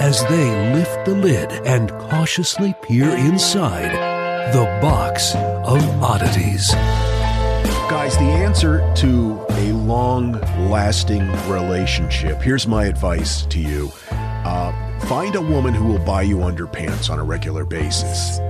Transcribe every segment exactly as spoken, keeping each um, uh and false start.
as they lift the lid and cautiously peer inside the Box of Oddities. Guys, the answer to a long-lasting relationship, here's my advice to you. Uh, find a woman who will buy you underpants on a regular basis.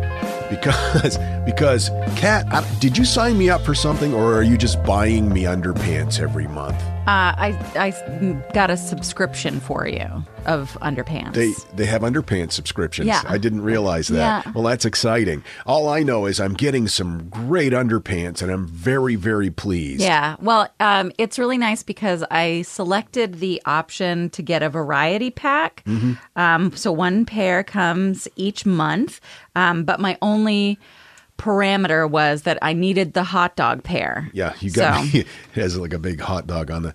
Because, because, Kat, I, did you sign me up for something, or are you just buying me underpants every month? Uh, I I got a subscription for you of underpants. They they have underpants subscriptions. Yeah. I didn't realize that. Yeah. Well, that's exciting. All I know is I'm getting some great underpants, and I'm very, very pleased. Yeah. Well, um, it's really nice because I selected the option to get a variety pack. Mm-hmm. Um, so one pair comes each month, um, but my only parameter was that I needed the hot dog pair. Yeah, you got so. Me. It has like a big hot dog on the...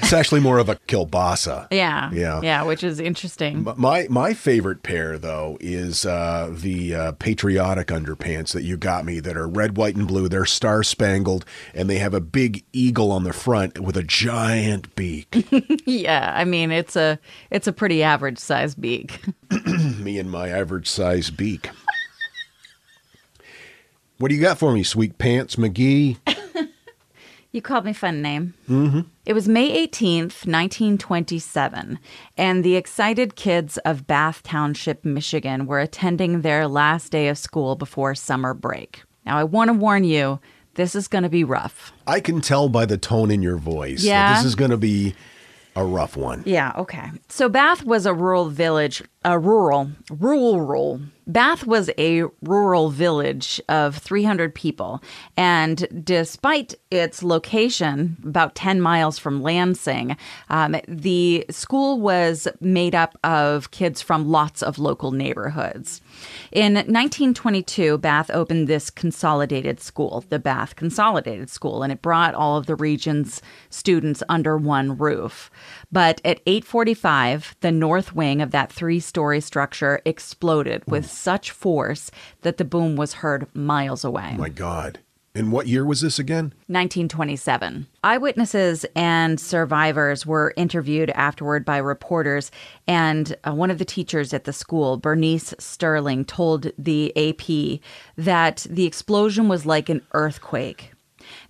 It's actually more of a kielbasa. Yeah. Yeah. Yeah, which is interesting. My my favorite pair, though, is uh, the uh, patriotic underpants that you got me that are red, white, and blue. They're star-spangled, and they have a big eagle on the front with a giant beak. Yeah. I mean, it's a it's a pretty average-sized beak. Me and my average-sized beak. What do you got for me, Sweet Pants McGee? You called me fun name. Mm-hmm. It was May eighteenth, nineteen twenty-seven, and the excited kids of Bath Township, Michigan, were attending their last day of school before summer break. Now, I want to warn you, this is going to be rough. I can tell by the tone in your voice. Yeah. That this is going to be a rough one. Yeah, okay. So Bath was a rural village, a rural, rural, rural. Bath was a rural village of three hundred people. And despite its location, about ten miles from Lansing, um, the school was made up of kids from lots of local neighborhoods. In nineteen twenty-two, Bath opened this consolidated school, the Bath Consolidated School, and it brought all of the region's students under one roof. But at eight forty-five, the north wing of that three-story structure exploded with such force that the boom was heard miles away. Oh my God. And what year was this again? nineteen twenty-seven. Eyewitnesses and survivors were interviewed afterward by reporters, and uh, one of the teachers at the school, Bernice Sterling, told the A P that the explosion was like an earthquake.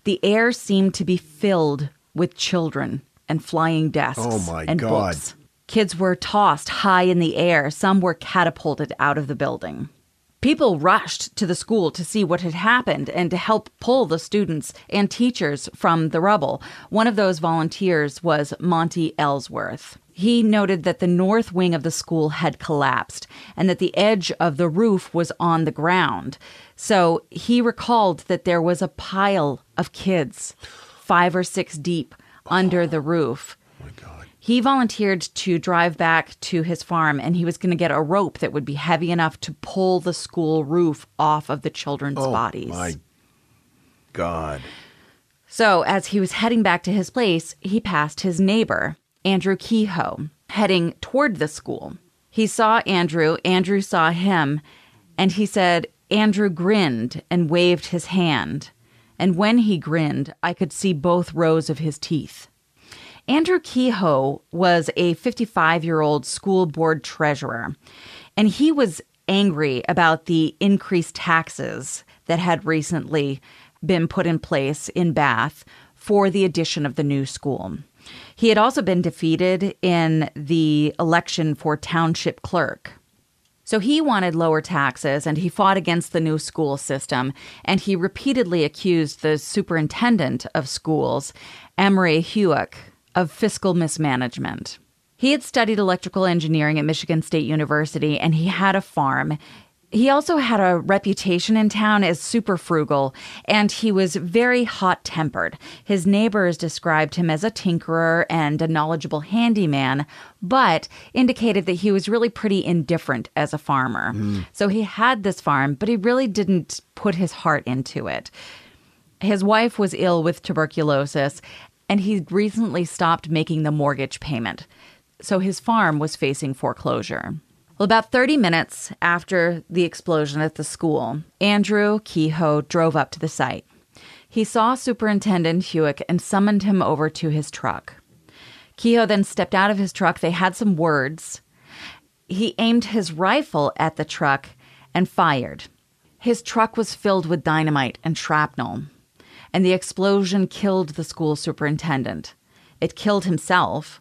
The air seemed to be filled with children and flying desks. Oh my and God. Books. Kids were tossed high in the air. Some were catapulted out of the building. People rushed to the school to see what had happened and to help pull the students and teachers from the rubble. One of those volunteers was Monty Ellsworth. He noted that the north wing of the school had collapsed and that the edge of the roof was on the ground. So he recalled that there was a pile of kids, five or six deep, under the roof. Oh, my God. He volunteered to drive back to his farm, and he was going to get a rope that would be heavy enough to pull the school roof off of the children's oh, bodies. Oh, my God. So as he was heading back to his place, he passed his neighbor, Andrew Kehoe, heading toward the school. He saw Andrew, Andrew saw him, and he said, Andrew grinned and waved his hand. and when he grinned, I could see both rows of his teeth. Andrew Kehoe was a fifty-five-year-old school board treasurer, and he was angry about the increased taxes that had recently been put in place in Bath for the addition of the new school. He had also been defeated in the election for township clerk. So he wanted lower taxes, and he fought against the new school system, and he repeatedly accused the superintendent of schools, Emery Hewitt, of fiscal mismanagement. He had studied electrical engineering at Michigan State University, and he had a farm. He also had a reputation in town as super frugal, and he was very hot-tempered. His neighbors described him as a tinkerer and a knowledgeable handyman, but indicated that he was really pretty indifferent as a farmer. Mm. So he had this farm, but he really didn't put his heart into it. His wife was ill with tuberculosis, and he recently stopped making the mortgage payment. So his farm was facing foreclosure. Well, about thirty minutes after the explosion at the school, Andrew Kehoe drove up to the site. He saw Superintendent Huyck and summoned him over to his truck. Kehoe then stepped out of his truck. They had some words. He aimed his rifle at the truck and fired. His truck was filled with dynamite and shrapnel, and the explosion killed the school superintendent. It killed himself.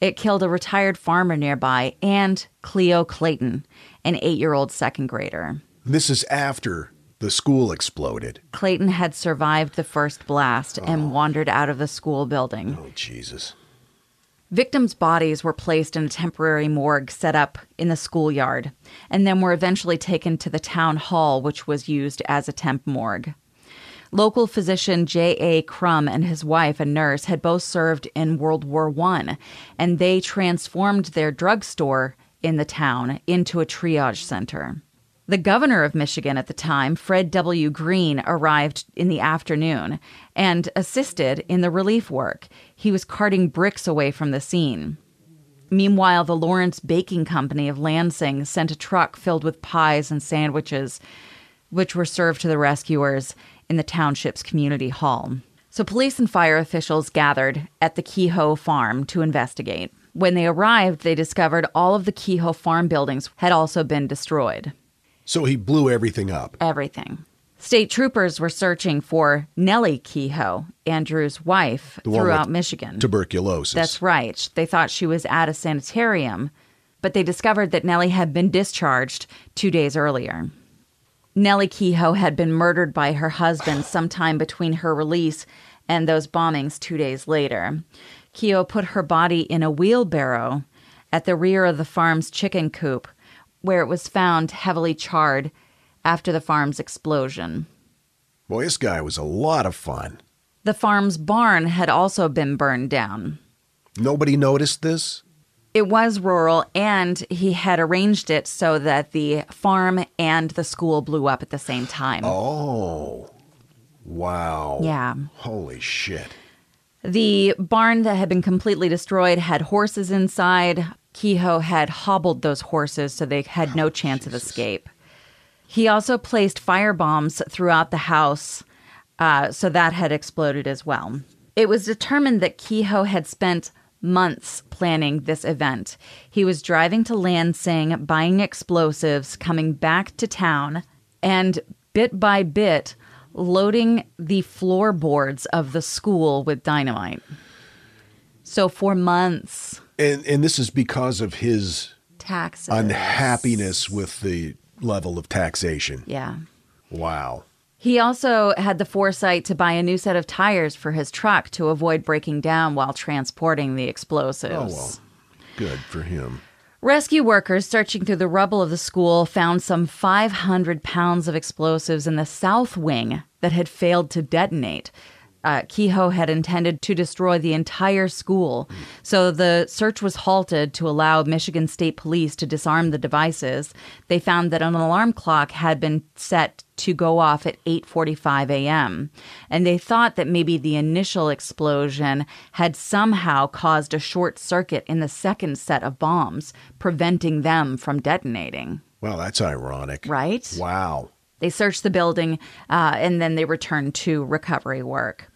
It killed a retired farmer nearby and Cleo Clayton, an eight-year-old second grader. This is after the school exploded. Clayton had survived the first blast oh. and wandered out of the school building. Oh, Jesus. Victims' bodies were placed in a temporary morgue set up in the schoolyard and then were eventually taken to the town hall, which was used as a temp morgue. Local physician J A Crum and his wife, a nurse, had both served in World War One, and they transformed their drugstore in the town into a triage center. The governor of Michigan at the time, Fred W. Green, arrived in the afternoon and assisted in the relief work. He was carting bricks away from the scene. Meanwhile, the Lawrence Baking Company of Lansing sent a truck filled with pies and sandwiches, which were served to the rescuers in the township's community hall. So police and fire officials gathered at the Kehoe farm to investigate. When they arrived, they discovered all of the Kehoe farm buildings had also been destroyed. So he blew everything up? Everything. State troopers were searching for Nellie Kehoe, Andrew's wife, throughout Michigan. Tuberculosis. That's right. They thought she was at a sanitarium, but they discovered that Nellie had been discharged two days earlier. Nellie Kehoe had been murdered by her husband sometime between her release and those bombings two days later. Kehoe put her body in a wheelbarrow at the rear of the farm's chicken coop, where it was found heavily charred after the farm's explosion. Boy, this guy was a lot of fun. The farm's barn had also been burned down. Nobody noticed this? It was rural, and he had arranged it so that the farm and the school blew up at the same time. Oh, wow. Yeah. Holy shit. The barn that had been completely destroyed had horses inside. Kehoe had hobbled those horses so they had no oh, chance Jesus. of escape. He also placed firebombs throughout the house, uh, so that had exploded as well. It was determined that Kehoe had spent months planning this event. He was driving to Lansing, buying explosives, coming back to town, and bit by bit, loading the floorboards of the school with dynamite. So for months. And and this is because of his taxes. Unhappiness with the level of taxation. Yeah. Wow. He also had the foresight to buy a new set of tires for his truck to avoid breaking down while transporting the explosives. Oh, well, good for him. Rescue workers searching through the rubble of the school found some five hundred pounds of explosives in the south wing that had failed to detonate. Uh, Kehoe had intended to destroy the entire school, so the search was halted to allow Michigan State Police to disarm the devices. They found that an alarm clock had been set to go off at eight forty-five a.m., and they thought that maybe the initial explosion had somehow caused a short circuit in the second set of bombs, preventing them from detonating. Well, that's ironic. Right? Wow. They searched the building, uh, and then they returned to recovery work.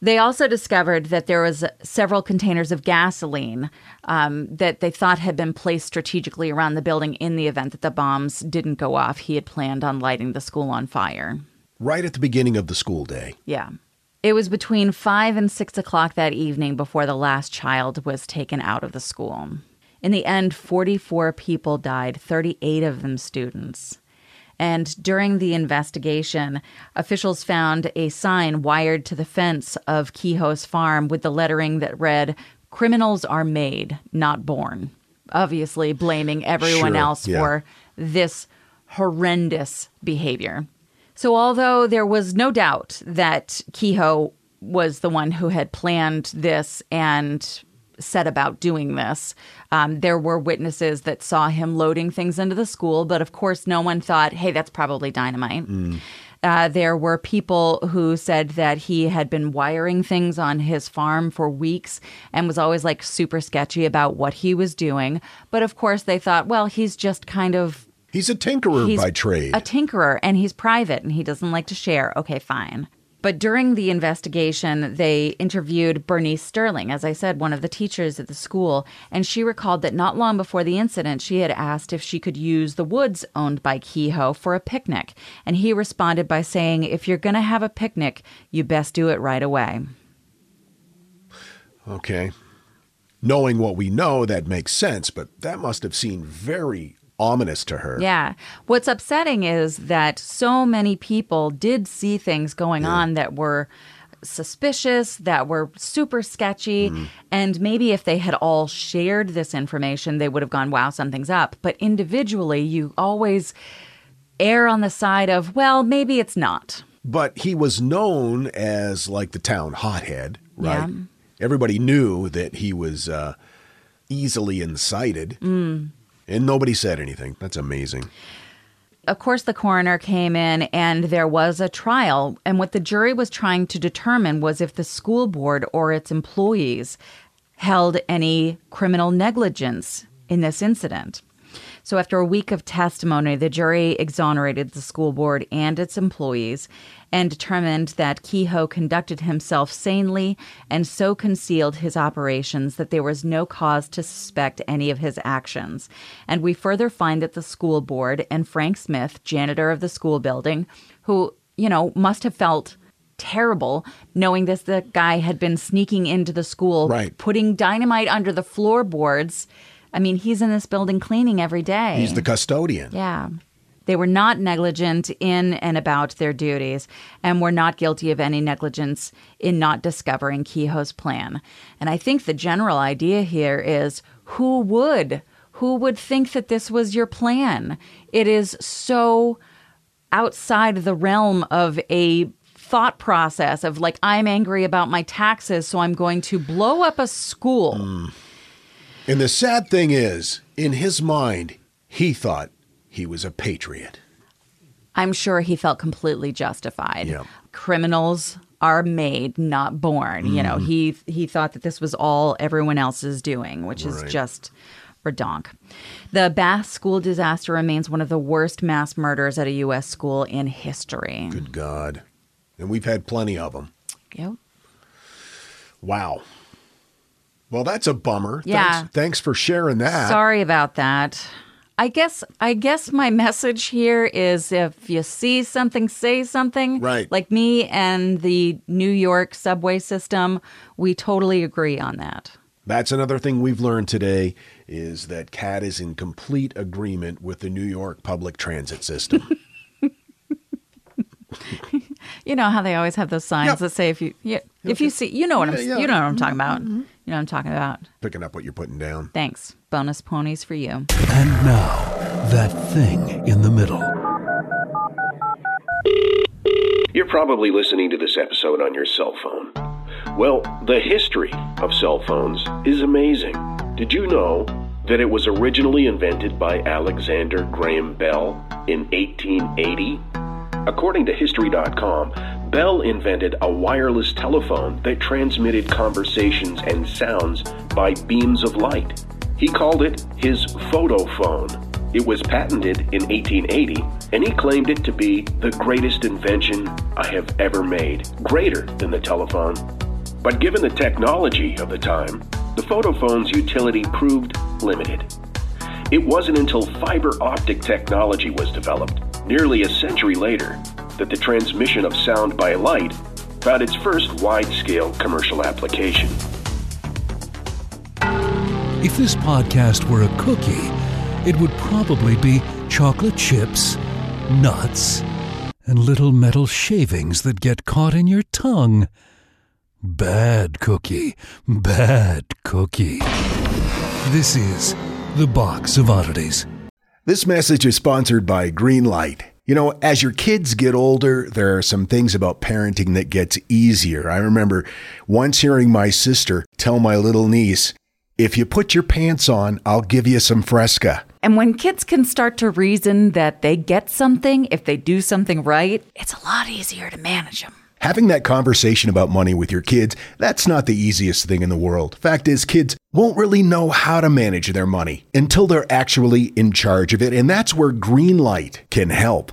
They also discovered that there was several containers of gasoline um, that they thought had been placed strategically around the building in the event that the bombs didn't go off. He had planned on lighting the school on fire. Right at the beginning of the school day. Yeah. It was between five and six o'clock that evening before the last child was taken out of the school. In the end, forty-four people died, thirty-eight of them students. And during the investigation, officials found a sign wired to the fence of Kehoe's farm with the lettering that read, "Criminals are made, not born." Obviously blaming everyone sure, else yeah. for this horrendous behavior. So although there was no doubt that Kehoe was the one who had planned this and set about doing this. Um, there were witnesses that saw him loading things into the school, but of course no one thought, hey, that's probably dynamite. Mm. Uh, there were people who said that he had been wiring things on his farm for weeks and was always like super sketchy about what he was doing. But of course they thought, well, he's just kind of... He's a tinkerer he's by trade. a tinkerer, and he's private, and he doesn't like to share. Okay, fine. But during the investigation, they interviewed Bernice Sterling, as I said, one of the teachers at the school, and she recalled that not long before the incident, she had asked if she could use the woods owned by Kehoe for a picnic, and he responded by saying, if you're going to have a picnic, you best do it right away. Okay. Knowing what we know, that makes sense, but that must have seemed very ominous to her. Yeah. What's upsetting is that so many people did see things going yeah. on that were suspicious, that were super sketchy. Mm. And maybe if they had all shared this information, they would have gone, wow, something's up. But individually, you always err on the side of, well, maybe it's not. But he was known as like the town hothead, right? Yeah. Everybody knew that he was uh, easily incited. Mm. And nobody said anything. That's amazing. Of course, the coroner came in and there was a trial. And what the jury was trying to determine was if the school board or its employees held any criminal negligence in this incident. So after a week of testimony, the jury exonerated the school board and its employees and determined that Kehoe conducted himself sanely and so concealed his operations that there was no cause to suspect any of his actions. And we further find that the school board and Frank Smith, janitor of the school building, who, you know, must have felt terrible knowing this the guy had been sneaking into the school, right. putting dynamite under the floorboards. I mean, he's in this building cleaning every day. He's the custodian. Yeah. They were not negligent in and about their duties and were not guilty of any negligence in not discovering Kehoe's plan. And I think the general idea here is who would? Who would think that this was your plan? It is so outside the realm of a thought process of like, I'm angry about my taxes, so I'm going to blow up a school. Mm. And the sad thing is, in his mind, he thought he was a patriot. I'm sure he felt completely justified. Yeah. Criminals are made, not born. Mm. You know, he he thought that this was all everyone else is doing, which right. is just redonk. The Bath school disaster remains one of the worst mass murders at a U S school in history. Good God. And we've had plenty of them. Yep. Wow. Well, that's a bummer. Yeah. Thanks, thanks for sharing that. Sorry about that. I guess I guess my message here is if you see something, say something. Right. Like me and the New York subway system, we totally agree on that. That's another thing we've learned today is that Kat is in complete agreement with the New York public transit system. You know how they always have those signs yep. that say if you, you if you see, you know what I'm yeah, yeah. you know what I'm talking about. Mm-hmm. You know what I'm talking about. Picking up what you're putting down. Thanks. Bonus ponies for you. And now, that thing in the middle. You're probably listening to this episode on your cell phone. Well, the history of cell phones is amazing. Did you know that it was originally invented by Alexander Graham Bell in eighteen eighty? According to History dot com, Bell invented a wireless telephone that transmitted conversations and sounds by beams of light. He called it his photophone. It was patented in eighteen eighty, and he claimed it to be the greatest invention I have ever made, greater than the telephone. But given the technology of the time, the photophone's utility proved limited. It wasn't until fiber optic technology was developed, nearly a century later, that the transmission of sound by light found its first wide-scale commercial application. If this podcast were a cookie, it would probably be chocolate chips, nuts, and little metal shavings that get caught in your tongue. Bad cookie, bad cookie. This is the Box of Oddities. This message is sponsored by Greenlight. You know, as your kids get older, there are some things about parenting that gets easier. I remember once hearing my sister tell my little niece, "If you put your pants on, I'll give you some Fresca." And when kids can start to reason that they get something if they do something right, it's a lot easier to manage them. Having that conversation about money with your kids, that's not the easiest thing in the world. Fact is, kids won't really know how to manage their money until they're actually in charge of it, and that's where Greenlight can help.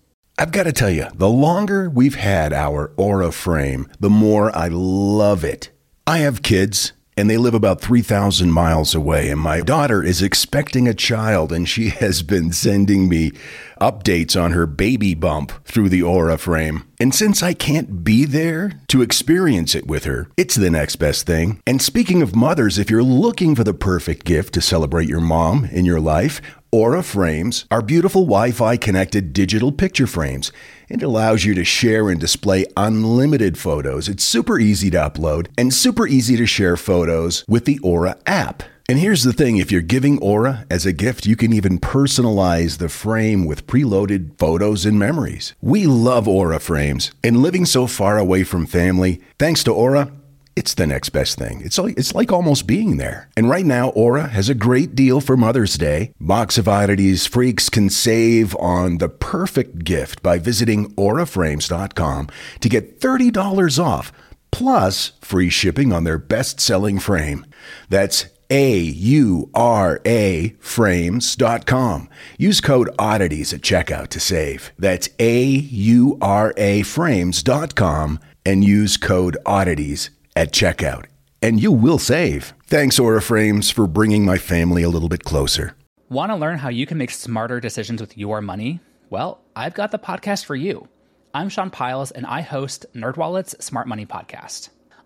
I've got to tell you, the longer we've had our Aura Frame, the more I love it. I have kids, and they live about three thousand miles away, and my daughter is expecting a child, and she has been sending me updates on her baby bump through the Aura Frame. And since I can't be there to experience it with her, it's the next best thing. And speaking of mothers, if you're looking for the perfect gift to celebrate your mom in your life, Aura Frames are beautiful Wi-Fi connected digital picture frames. It allows you to share and display unlimited photos. It's super easy to upload and super easy to share photos with the Aura app. And here's the thing, if you're giving Aura as a gift, you can even personalize the frame with preloaded photos and memories. We love Aura Frames, and living so far away from family, thanks to Aura, it's the next best thing. It's like, it's like almost being there. And right now, Aura has a great deal for Mother's Day. Box of Oddities freaks can save on the perfect gift by visiting aura frames dot com to get thirty dollars off, plus free shipping on their best-selling frame. That's A U R A frames dot com. Use code oddities at checkout to save. That's A U R A frames dot com and use code oddities at checkout, and you will save. Thanks, Aura Frames, for bringing my family a little bit closer. Want to learn how you can make smarter decisions with your money? Well, I've got the podcast for you. I'm Sean Piles, and I host Nerd Wallet's Smart Money Podcast.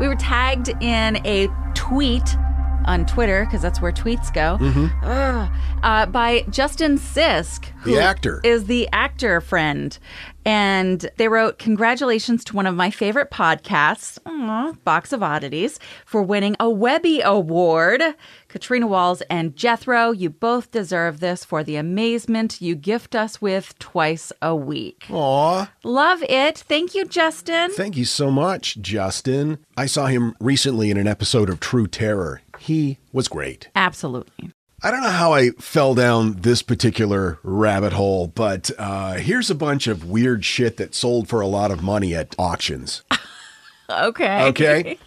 We were tagged in a tweet on Twitter, because that's where tweets go, mm-hmm. uh, uh, by Justin Sisk, who the actor. is the actor friend. And they wrote, congratulations to one of my favorite podcasts, aww, Box of Oddities, for winning a Webby Award. Katrina Walls and Jethro, you both deserve this for the amazement you gift us with twice a week. Aw. Love it. Thank you, Justin. Thank you so much, Justin. I saw him recently in an episode of True Terror. He was great. Absolutely. I don't know how I fell down this particular rabbit hole, but uh, here's a bunch of weird shit that sold for a lot of money at auctions. Okay. Okay.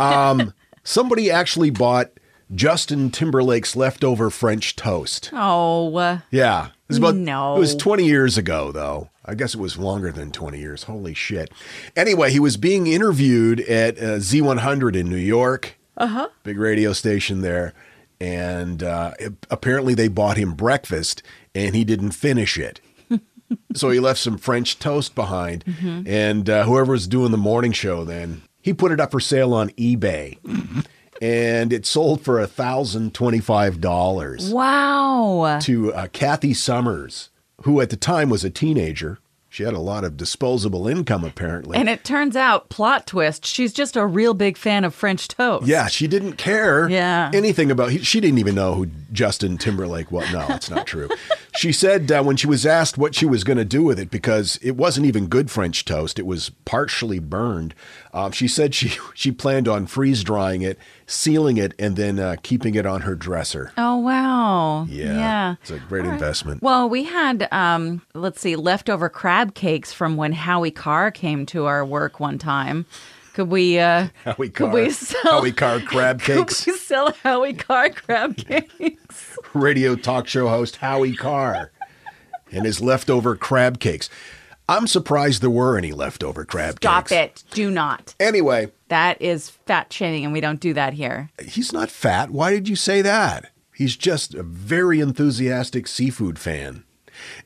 Um, somebody actually bought Justin Timberlake's leftover French toast. Oh. Yeah. It was about, no. It was twenty years ago, though. I guess it was longer than twenty years. Holy shit. Anyway, he was being interviewed at uh, Z one hundred in New York. Uh-huh. Big radio station there. And uh, apparently they bought him breakfast and he didn't finish it. So he left some French toast behind. Mm-hmm. And uh, whoever was doing the morning show then, he put it up for sale on eBay. And it sold for one thousand twenty-five dollars. Wow. To uh, Kathy Summers, who at the time was a teenager. She had a lot of disposable income, apparently. And it turns out, plot twist, she's just a real big fan of French toast. Yeah, she didn't care yeah. anything about... She didn't even know who Justin Timberlake was. No, it's not true. She said uh, when she was asked what she was going to do with it, because it wasn't even good French toast, it was partially burned, uh, she said she, she planned on freeze-drying it, sealing it, and then uh, keeping it on her dresser. Oh, wow. Yeah. yeah. It's a great right. investment. Well, we had, um, let's see, leftover crab cakes from when Howie Carr came to our work one time. Could we, uh, Howie Carr, could we sell Howie Carr crab cakes? Could we sell Howie Carr crab cakes? Radio talk show host Howie Carr and his leftover crab cakes. I'm surprised there were any leftover crab Stop cakes. Stop it. Do not. Anyway. That is fat shaming, and we don't do that here. He's not fat. Why did you say that? He's just a very enthusiastic seafood fan.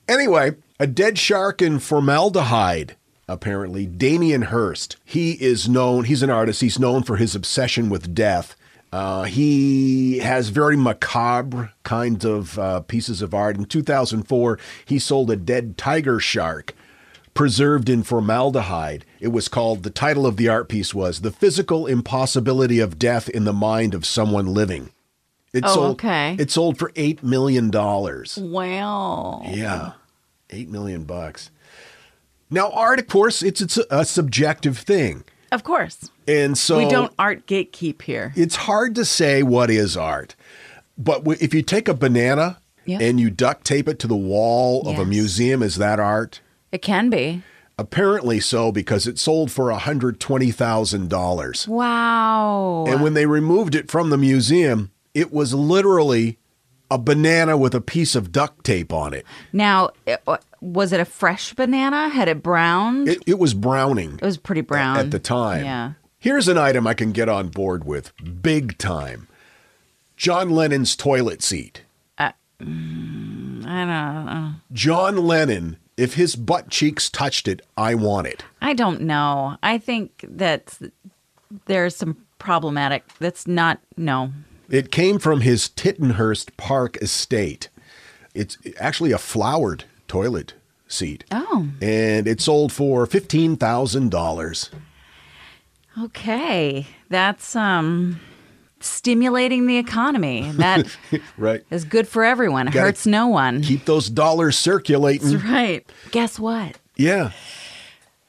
Anyway, a dead shark in formaldehyde, apparently. Damien Hirst. He is known, he's an artist. He's known for his obsession with death. Uh, he has very macabre kinds of uh, pieces of art. In two thousand four, he sold a dead tiger shark preserved in formaldehyde. It was called, the title of the art piece was The Physical Impossibility of Death in the Mind of Someone Living. It oh, sold, okay. It sold for eight million dollars. Wow. Yeah. eight million bucks. Now, art, of course, it's, it's a, a subjective thing. Of course. And so... we don't art gatekeep here. It's hard to say what is art. But w- if you take a banana yep. and you duct tape it to the wall yes. of a museum, is that art? It can be. Apparently so, because it sold for one hundred twenty thousand dollars. Wow. And when they removed it from the museum, it was literally a banana with a piece of duct tape on it. Now, it, was it a fresh banana? Had it browned? It, it was browning. It was pretty brown. At, at the time. Yeah. Here's an item I can get on board with big time. John Lennon's toilet seat. Uh, I don't know. John Lennon... if his butt cheeks touched it, I want it. I don't know. I think that there's some problematic. That's not, no. It came from his Tittenhurst Park estate. It's actually a flowered toilet seat. Oh. And it sold for fifteen thousand dollars. Okay. That's um, stimulating the economy. That right. is good for everyone. It hurts no one. Keep those dollars circulating. That's right. Guess what? Yeah.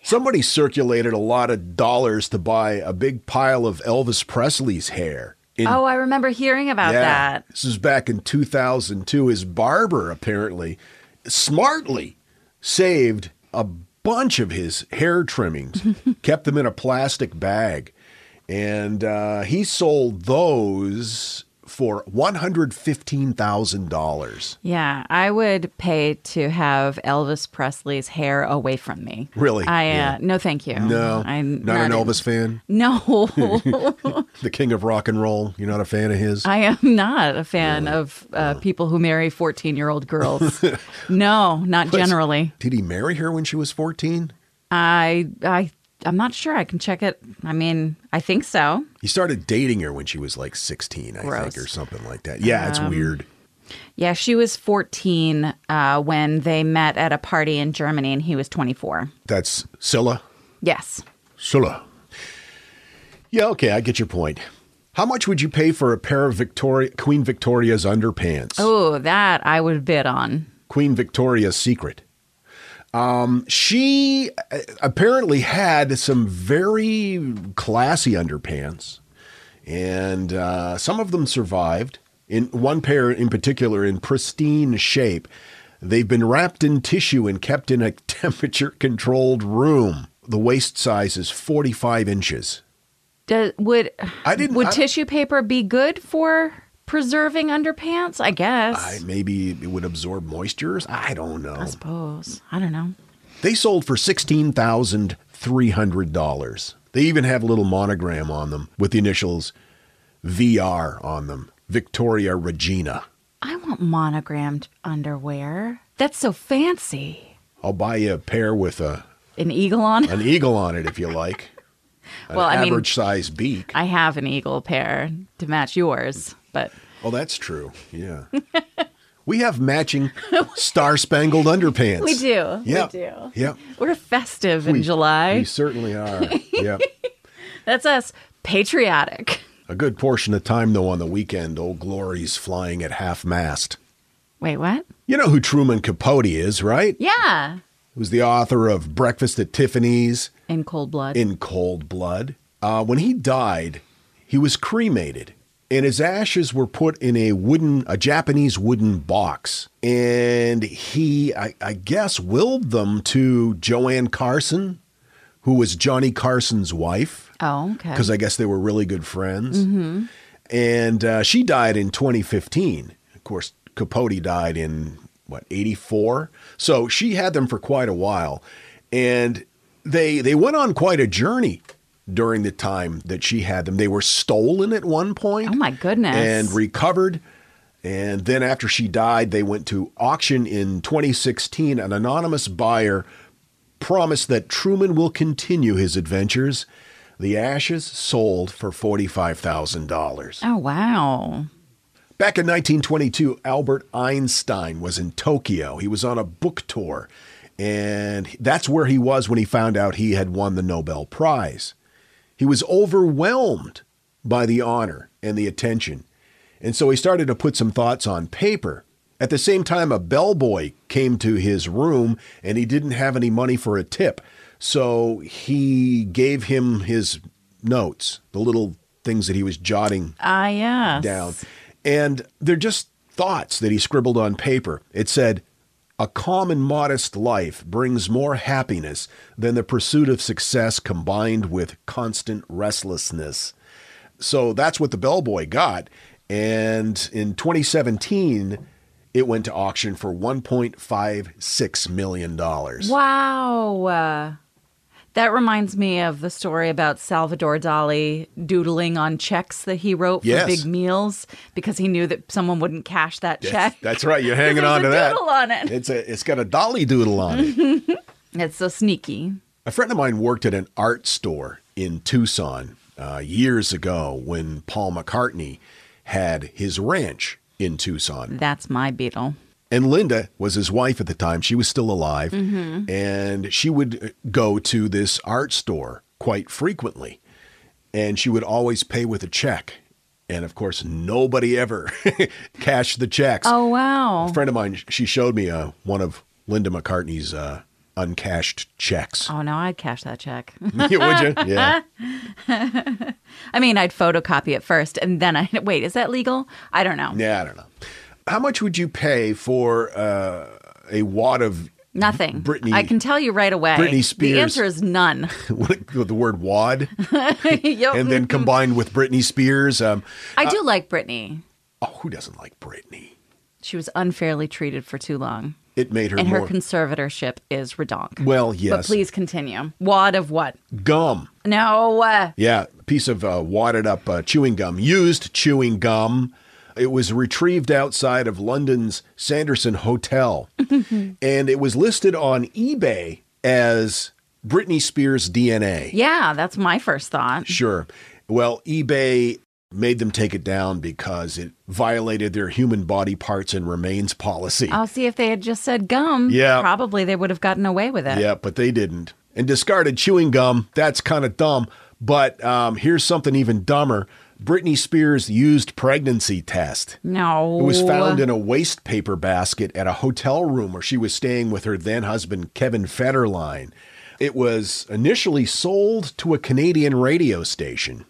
Somebody circulated a lot of dollars to buy a big pile of Elvis Presley's hair. In, oh, I remember hearing about yeah, that. This was back in two thousand two. His barber apparently smartly saved a bunch of his hair trimmings, kept them in a plastic bag. And uh, he sold those for one hundred fifteen thousand dollars. Yeah, I would pay to have Elvis Presley's hair away from me. Really? I yeah. uh, No, thank you. No, I'm not, not an in... Elvis fan? No. The king of rock and roll. You're not a fan of his? I am not a fan really? of uh, oh. people who marry fourteen-year-old girls. No, not but generally. Did he marry her when she was fourteen? I I I'm not sure. I can check it. I mean, I think so. He started dating her when she was like sixteen, I Gross. think, or something like that. Yeah, um, it's weird. Yeah, she was fourteen uh, when they met at a party in Germany, and he was twenty-four. That's Scylla? Yes. Scylla. Yeah, okay, I get your point. How much would you pay for a pair of Victoria Queen Victoria's underpants? Oh, that I would bid on. Queen Victoria's Secret. Um, she apparently had some very classy underpants, and uh, some of them survived. In one pair in particular, in pristine shape, they've been wrapped in tissue and kept in a temperature-controlled room. The waist size is forty-five inches. Does, would I didn't, would I, tissue paper be good for preserving underpants? I guess. I, maybe it would absorb moisture. I don't know. I suppose. I don't know. They sold for sixteen thousand three hundred dollars. They even have a little monogram on them with the initials V R on them. Victoria Regina. I want monogrammed underwear. That's so fancy. I'll buy you a pair with a... An eagle on it? An eagle on it, if you like. Well, an I average mean, size beak. I have an eagle pair to match yours. But oh, that's true. Yeah. We have matching star-spangled underpants. We do. Yep. We do. Yep. We're festive in we, July. We certainly are. Yep. That's us. Patriotic. A good portion of time, though, on the weekend, Old Glory's flying at half-mast. Wait, what? You know who Truman Capote is, right? Yeah. Who's the author of Breakfast at Tiffany's. In Cold Blood. In Cold Blood. Uh, when he died, he was cremated. And his ashes were put in a wooden, a Japanese wooden box. And he, I, I guess, willed them to Joanne Carson, who was Johnny Carson's wife. Oh, okay. Because I guess they were really good friends. Mm-hmm. And uh, she died in twenty fifteen. Of course, Capote died in, what, eighty-four? So she had them for quite a while. And they they went on quite a journey during the time that she had them. They were stolen at one point. Oh, my goodness. And recovered. And then after she died, they went to auction in twenty sixteen. An anonymous buyer promised that Truman will continue his adventures. The ashes sold for forty-five thousand dollars. Oh, wow. Back in nineteen twenty-two, Albert Einstein was in Tokyo. He was on a book tour. And that's where he was when he found out he had won the Nobel Prize. He was overwhelmed by the honor and the attention, and so he started to put some thoughts on paper. At the same time, a bellboy came to his room, and he didn't have any money for a tip, so he gave him his notes, the little things that he was jotting ah, yes. down. And they're just thoughts that he scribbled on paper. It said, "A calm and modest life brings more happiness than the pursuit of success combined with constant restlessness." So that's what the bellboy got. And in twenty seventeen, it went to auction for one point five six million dollars. Wow. Uh, that reminds me of the story about Salvador Dali doodling on checks that he wrote for yes. big meals because he knew that someone wouldn't cash that yes, check. That's right. You're hanging on to that. There's a doodle on it. It's, a, it's got a Dali doodle on it. It's so sneaky. A friend of mine worked at an art store in Tucson uh, years ago when Paul McCartney had his ranch in Tucson. That's my Beatle. And Linda was his wife at the time. She was still alive. Mm-hmm. And she would go to this art store quite frequently. And she would always pay with a check. And, of course, nobody ever cashed the checks. Oh, wow. A friend of mine, she showed me uh, one of Linda McCartney's uh, uncashed checks. Oh, no, I'd cash that check. Would you? Yeah. I mean, I'd photocopy it first. And then I wait, is that legal? I don't know. Yeah, I don't know. How much would you pay for uh, a wad of nothing? Britney, I can tell you right away. Britney Spears. The answer is none. With the word "wad," and then combined with Britney Spears. Um, I do uh, like Britney. Oh, who doesn't like Britney? She was unfairly treated for too long. It made her And more... her conservatorship is redonk. Well, yes. But please continue. Wad of what? Gum. No. Uh... Yeah, a piece of uh, wadded up uh, chewing gum. Used chewing gum. It was retrieved outside of London's Sanderson Hotel. And it was listed on eBay as Britney Spears D N A. Yeah, that's my first thought. Sure. Well, eBay made them take it down because it violated their human body parts and remains policy. Oh, see, if they had just said gum, yeah. probably they would have gotten away with it. Yeah, but they didn't. And discarded chewing gum, that's kind of dumb. But um, here's something even dumber. Britney Spears used pregnancy test. No. It was found in a waste paper basket at a hotel room where she was staying with her then-husband, Kevin Federline. It was initially sold to a Canadian radio station,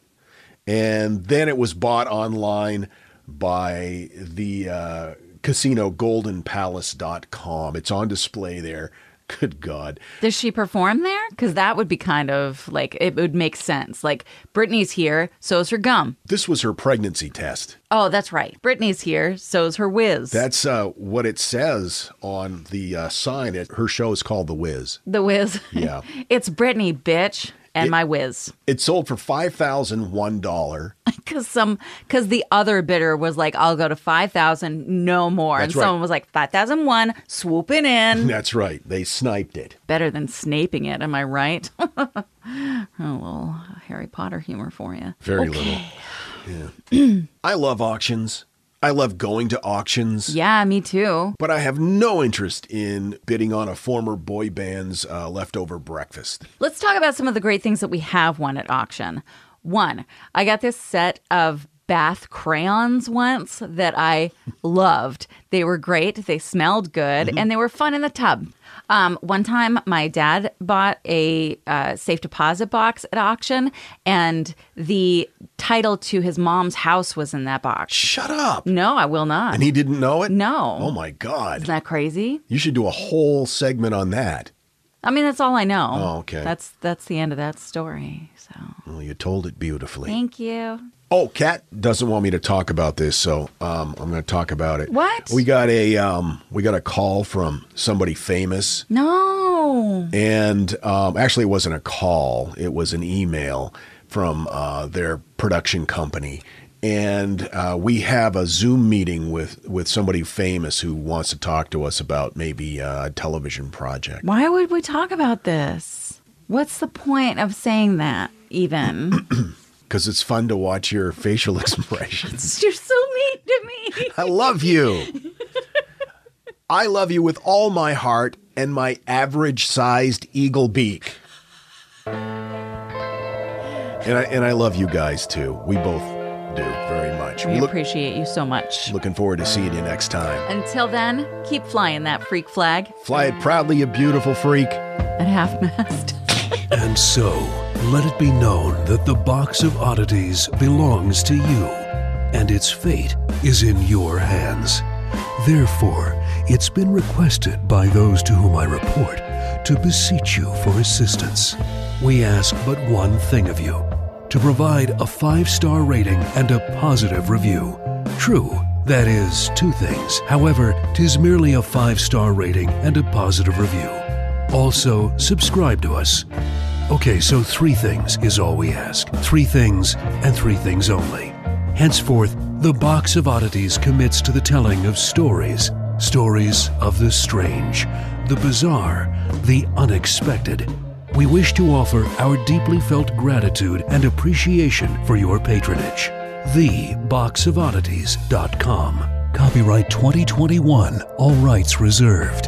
and then it was bought online by the uh, casino golden palace dot com. It's on display there. Good God. Does she perform there? Because that would be kind of like, it would make sense. Like, Britney's here, so's her gum. This was her pregnancy test. Oh, that's right. Britney's here, so's her whiz. That's uh, what it says on the uh, sign. Her show is called The Whiz. The Whiz. Yeah. It's Britney, bitch, and it, my whiz. It sold for five thousand one dollars. Because some, because the other bidder was like, I'll go to five thousand, no more. That's and right. Someone was like, five thousand one, swooping in. That's right. They sniped it. Better than snaping it, am I right? A little Harry Potter humor for you. Very okay. little. Yeah. I love auctions. I love going to auctions. Yeah, me too. But I have no interest in bidding on a former boy band's uh, leftover breakfast. Let's talk about some of the great things that we have won at auction. One, I got this set of bath crayons once that I loved. They were great. They smelled good. Mm-hmm. And they were fun in the tub. Um, one time, my dad bought a uh, safe deposit box at auction, and the title to his mom's house was in that box. Shut up. No, I will not. And he didn't know it? No. Oh, my God. Isn't that crazy? You should do a whole segment on that. I mean, that's all I know. Oh, okay. That's that's the end of that story. So. Well, you told it beautifully. Thank you. Oh, Kat doesn't want me to talk about this, so um, I'm going to talk about it. What? We got a um, we got a call from somebody famous. No. And um, actually, it wasn't a call; it was an email from uh, their production company. And uh, we have a Zoom meeting with, with somebody famous who wants to talk to us about maybe a television project. Why would we talk about this? What's the point of saying that even? Because it's fun to watch your facial expressions. You're so mean to me. I love you. I love you with all my heart and my average-sized eagle beak. And I, and I love you guys, too. We both... do very much. We Look, appreciate you so much. Looking forward to seeing you next time. Until then, keep flying that freak flag. Fly it proudly, you beautiful freak. At half mast. And so, let it be known that the Box of Oddities belongs to you, and its fate is in your hands. Therefore, it's been requested by those to whom I report to beseech you for assistance. We ask but one thing of you. To provide a five-star rating and a positive review. True, that is two things. However, 'tis merely a five-star rating and a positive review. Also, subscribe to us. Okay, so three things is all we ask. Three things and three things only. Henceforth, the Box of Oddities commits to the telling of stories. Stories of the strange, the bizarre, the unexpected. We wish to offer our deeply felt gratitude and appreciation for your patronage. the box of oddities dot com. Copyright twenty twenty-one. All rights reserved.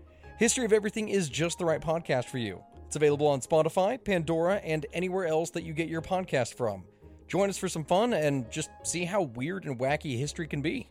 History of Everything is just the right podcast for you. It's available on Spotify, Pandora, and anywhere else that you get your podcast from. Join us for some fun and just see how weird and wacky history can be.